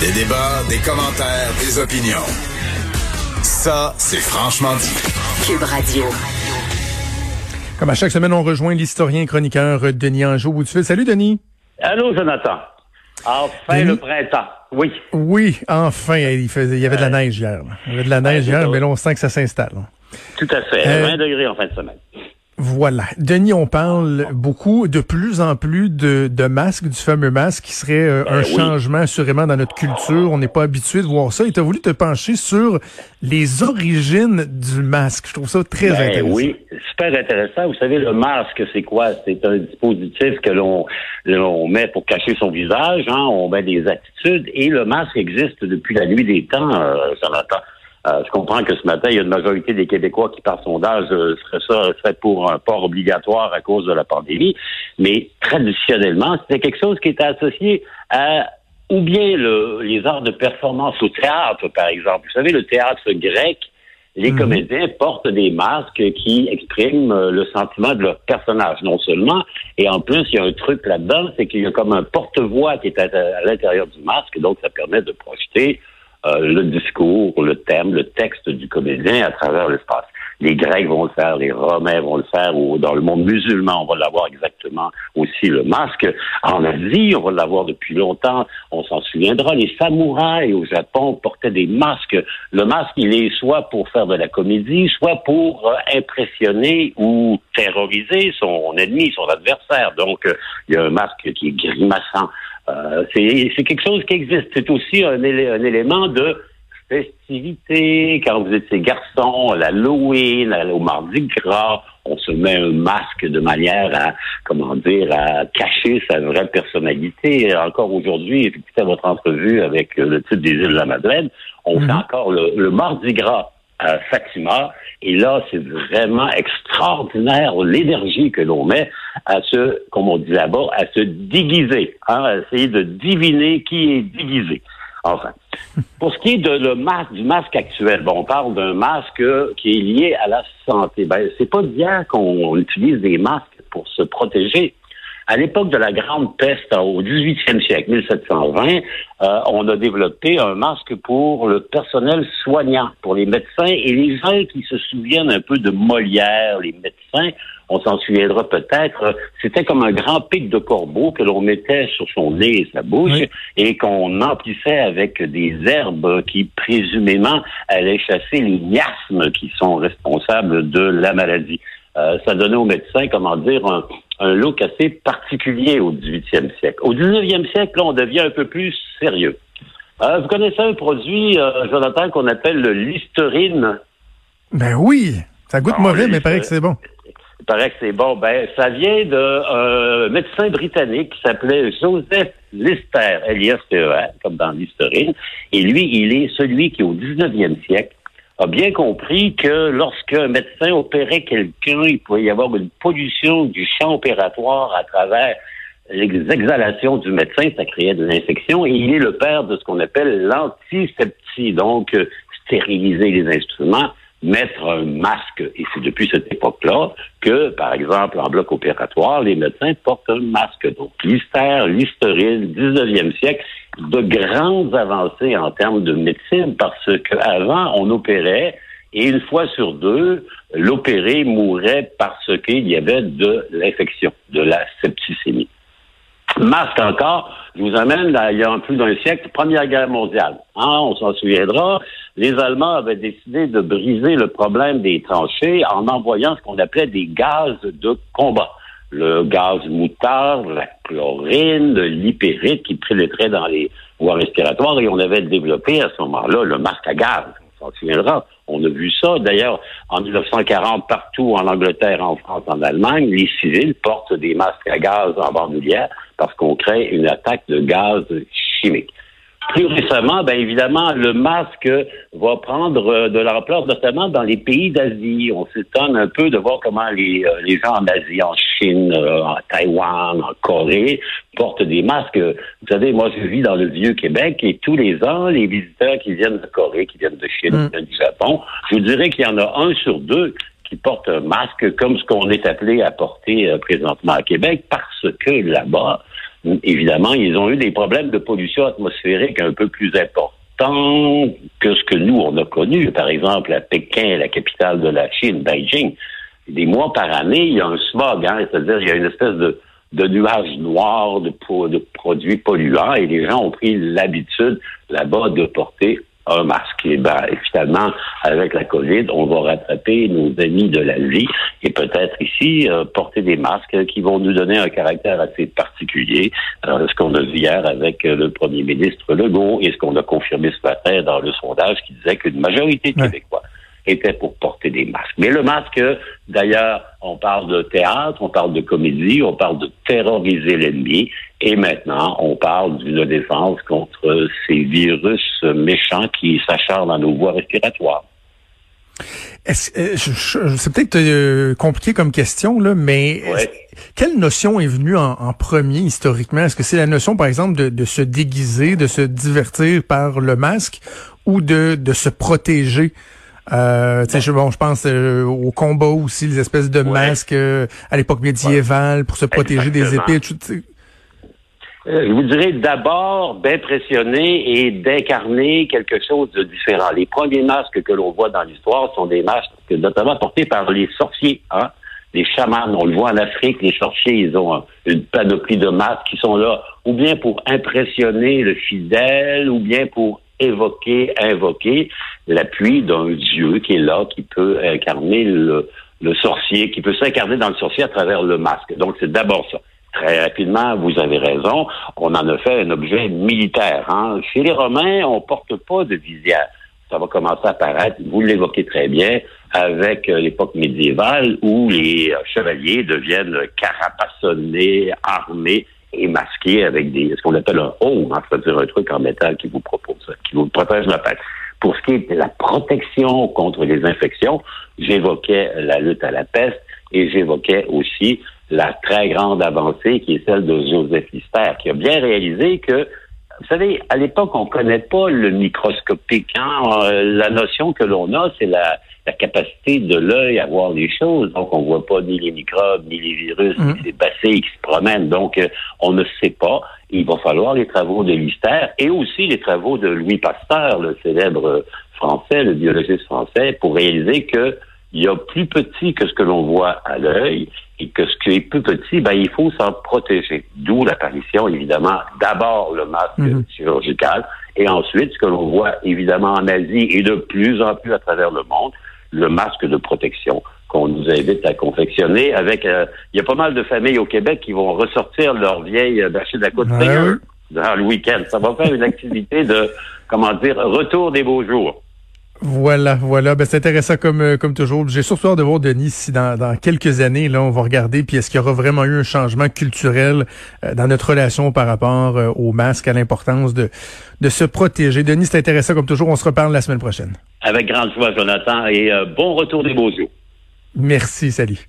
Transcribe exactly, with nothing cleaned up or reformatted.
Des débats, des commentaires, des opinions. Ça, c'est franchement dit. Cube Radio. Comme à chaque semaine, on rejoint l'historien chroniqueur Denis Angers. Salut, Denis. Allô, Jonathan. Enfin, Denis. Le printemps. Oui. Oui, enfin. Il, faisait, il y avait de la neige hier. Là. Il y avait de la neige ouais, hier, tôt. Mais là, on sent que ça s'installe. Là. Tout à fait. Euh, vingt degrés en fin de semaine. Voilà. Denis, on parle beaucoup, de plus en plus de, de masques, du fameux masque, qui serait euh, ben un oui. changement assurément dans notre culture. On n'est pas habitué de voir ça. Et tu as voulu te pencher sur les origines du masque. Je trouve ça très ben intéressant. Oui, super intéressant. Vous savez, le masque, c'est quoi? C'est un dispositif que l'on, l'on met pour cacher son visage. Hein? On met des attitudes. Et le masque existe depuis la nuit des temps, euh, ça m'attend. Euh, je comprends que ce matin, il y a une majorité des Québécois qui, par sondage, euh, serait ça serait pour un port obligatoire à cause de la pandémie. Mais traditionnellement, c'était quelque chose qui était associé à ou bien le, les arts de performance au théâtre, par exemple. Vous savez, le théâtre grec, les mmh. comédiens portent des masques qui expriment euh, le sentiment de leur personnage, non seulement. Et en plus, il y a un truc là-dedans, c'est qu'il y a comme un porte-voix qui est à, à l'intérieur du masque, donc ça permet de projeter Euh, le discours, le thème, le texte du comédien à travers l'espace. Les Grecs vont le faire, les Romains vont le faire, ou dans le monde musulman, on va l'avoir exactement aussi, le masque. En Asie, on va l'avoir depuis longtemps, on s'en souviendra, les samouraïs au Japon portaient des masques. Le masque, il est soit pour faire de la comédie, soit pour euh, impressionner ou terroriser son ennemi, son adversaire. Donc, euh, il y a un masque qui est grimaçant. Euh, c'est, c'est quelque chose qui existe. C'est aussi un, élé- un élément de festivité. Quand vous êtes ces garçons, l'Halloween, au Mardi Gras, on se met un masque de manière à, comment dire, à cacher sa vraie personnalité. Et encore aujourd'hui, écoutez votre entrevue avec le titre des Îles de la Madeleine, on mmh. fait encore le, le Mardi Gras à Fatima. Et là, c'est vraiment extraordinaire l'énergie que l'on met à se, comme on dit là-bas, à se déguiser, hein, à essayer de diviner qui est déguisé. Enfin, pour ce qui est de le masque, du masque actuel, bon, on parle d'un masque qui est lié à la santé. Ben, c'est pas bien qu'on utilise des masques pour se protéger. À l'époque de la grande peste, au dix-huitième siècle, mille sept cent vingt, euh, on a développé un masque pour le personnel soignant, pour les médecins et les gens qui se souviennent un peu de Molière, les médecins, on s'en souviendra peut-être, c'était comme un grand pic de corbeau que l'on mettait sur son nez et sa bouche oui. et qu'on emplissait avec des herbes qui présumément allaient chasser les miasmes qui sont responsables de la maladie. Euh, ça donnait aux médecins, comment dire, un, un look assez particulier au dix-huitième siècle. Au dix-neuvième siècle, là, on devient un peu plus sérieux. Euh, vous connaissez un produit, euh, Jonathan, qu'on appelle le Listerine? Ben oui! Ça goûte non, mauvais, mais il paraît que c'est bon. Il paraît que c'est bon. Ben, ça vient d'un euh, médecin britannique qui s'appelait Joseph Lister, L I S T E R, comme dans Listerine. Et lui, il est celui qui, au dix-neuvième siècle, a bien compris que lorsqu'un médecin opérait quelqu'un, il pouvait y avoir une pollution du champ opératoire à travers les exhalations du médecin, ça créait de l'infection, et il est le père de ce qu'on appelle l'antiseptie, donc euh, stériliser les instruments, mettre un masque. Et c'est depuis cette époque-là que, par exemple, en bloc opératoire, les médecins portent un masque. Donc, Lister, Listerine, dix-neuvième siècle, de grandes avancées en termes de médecine, parce qu'avant, on opérait, et une fois sur deux, l'opéré mourait parce qu'il y avait de l'infection, de la septicémie. Masque encore, je vous amène là, il y a plus d'un siècle, Première Guerre mondiale. Hein, on s'en souviendra, les Allemands avaient décidé de briser le problème des tranchées en envoyant ce qu'on appelait des gaz de combat. Le gaz moutarde, la chlorine, l'hypérite qui pénétrait dans les voies respiratoires et on avait développé à ce moment-là le masque à gaz. On s'en souviendra. On a vu ça. D'ailleurs, en dix-neuf cent quarante, partout en Angleterre, en France, en Allemagne, les civils portent des masques à gaz en bandoulière parce qu'on craint une attaque de gaz chimique. Plus récemment, bien évidemment, le masque va prendre de l'ampleur, notamment dans les pays d'Asie. On s'étonne un peu de voir comment les, les gens en Asie, en Chine, en Taïwan, en Corée, portent des masques. Vous savez, moi, je vis dans le vieux Québec et tous les ans, les visiteurs qui viennent de Corée, qui viennent de Chine, qui viennent du Japon, je vous dirais qu'il y en a un sur deux qui porte un masque comme ce qu'on est appelé à porter présentement à Québec parce que là-bas, évidemment, ils ont eu des problèmes de pollution atmosphérique un peu plus importants que ce que nous, on a connu. Par exemple, à Pékin, la capitale de la Chine, Beijing, des mois par année, il y a un smog, hein, c'est-à-dire il y a une espèce de, de nuage noir de, de produits polluants, et les gens ont pris l'habitude là-bas de porter un masque. Et ben, finalement, avec la COVID, on va rattraper nos amis de l'Asie et peut-être ici euh, porter des masques qui vont nous donner un caractère assez particulier. Alors, ce qu'on a vu hier avec le premier ministre Legault et ce qu'on a confirmé ce matin dans le sondage qui disait qu'une majorité de Québécois était pour porter des masques. Mais le masque, d'ailleurs, on parle de théâtre, on parle de comédie, on parle de terroriser l'ennemi, et maintenant, on parle d'une défense contre ces virus méchants qui s'acharnent dans nos voies respiratoires. Est-ce, euh, je, je, c'est peut-être euh, compliqué comme question, là, mais ouais. Quelle notion est venue en, en premier historiquement? Est-ce que c'est la notion, par exemple, de, de se déguiser, de se divertir par le masque, ou de, de se protéger? Euh, tu sais, je, bon, je pense euh, au combat aussi, les espèces de masques euh, à l'époque médiévale pour se protéger Exactement. des épées. Tu sais. euh, je vous dirais d'abord d'impressionner et d'incarner quelque chose de différent. Les premiers masques que l'on voit dans l'histoire sont des masques notamment portés par les sorciers, hein, les chamans. On le voit en Afrique, les sorciers, ils ont une panoplie de masques qui sont là, ou bien pour impressionner le fidèle, ou bien pour évoquer, invoquer l'appui d'un dieu qui est là, qui peut incarner le, le sorcier, qui peut s'incarner dans le sorcier à travers le masque. Donc, c'est d'abord ça. Très rapidement, vous avez raison, on en a fait un objet militaire. Hein. Chez les Romains, on porte pas de visière. Ça va commencer à apparaître, vous l'évoquez très bien, avec l'époque médiévale où les chevaliers deviennent carapassonnés, armés, et masqué avec des, ce qu'on appelle un home, hein, c'est-à-dire un truc en métal qui vous propose, qui vous protège la tête. Pour ce qui est de la protection contre les infections, j'évoquais la lutte à la peste et j'évoquais aussi la très grande avancée qui est celle de Joseph Lister, qui a bien réalisé que, vous savez, à l'époque, on ne connaît pas le microscopique. Hein? La notion que l'on a, c'est la, la capacité de l'œil à voir les choses. Donc, on ne voit pas ni les microbes, ni les virus, mmh. ni les bacilles qui se promènent. Donc, on ne sait pas. Il va falloir les travaux de Lister et aussi les travaux de Louis Pasteur, le célèbre français, le biologiste français, pour réaliser que il y a plus petit que ce que l'on voit à l'œil, et que ce qui est plus petit, ben, il faut s'en protéger. D'où l'apparition, évidemment, d'abord le masque mm-hmm. chirurgical, et ensuite, ce que l'on voit, évidemment, en Asie, et de plus en plus à travers le monde, le masque de protection qu'on nous invite à confectionner. Avec, il euh, y a pas mal de familles au Québec qui vont ressortir leur vieille bâchée de la côte mm-hmm. dans le week-end. Ça va faire une activité de, comment dire, retour des beaux jours. Voilà, voilà. Ben, c'est intéressant comme, comme toujours. J'ai surtout hâte de voir, Denis, si dans, dans quelques années, là, on va regarder, puis est-ce qu'il y aura vraiment eu un changement culturel euh, dans notre relation par rapport euh, aux masques, à l'importance de, de se protéger. Denis, c'est intéressant comme toujours. On se reparle la semaine prochaine. Avec grande joie, Jonathan, et euh, bon retour des beaux yeux. Merci, salut.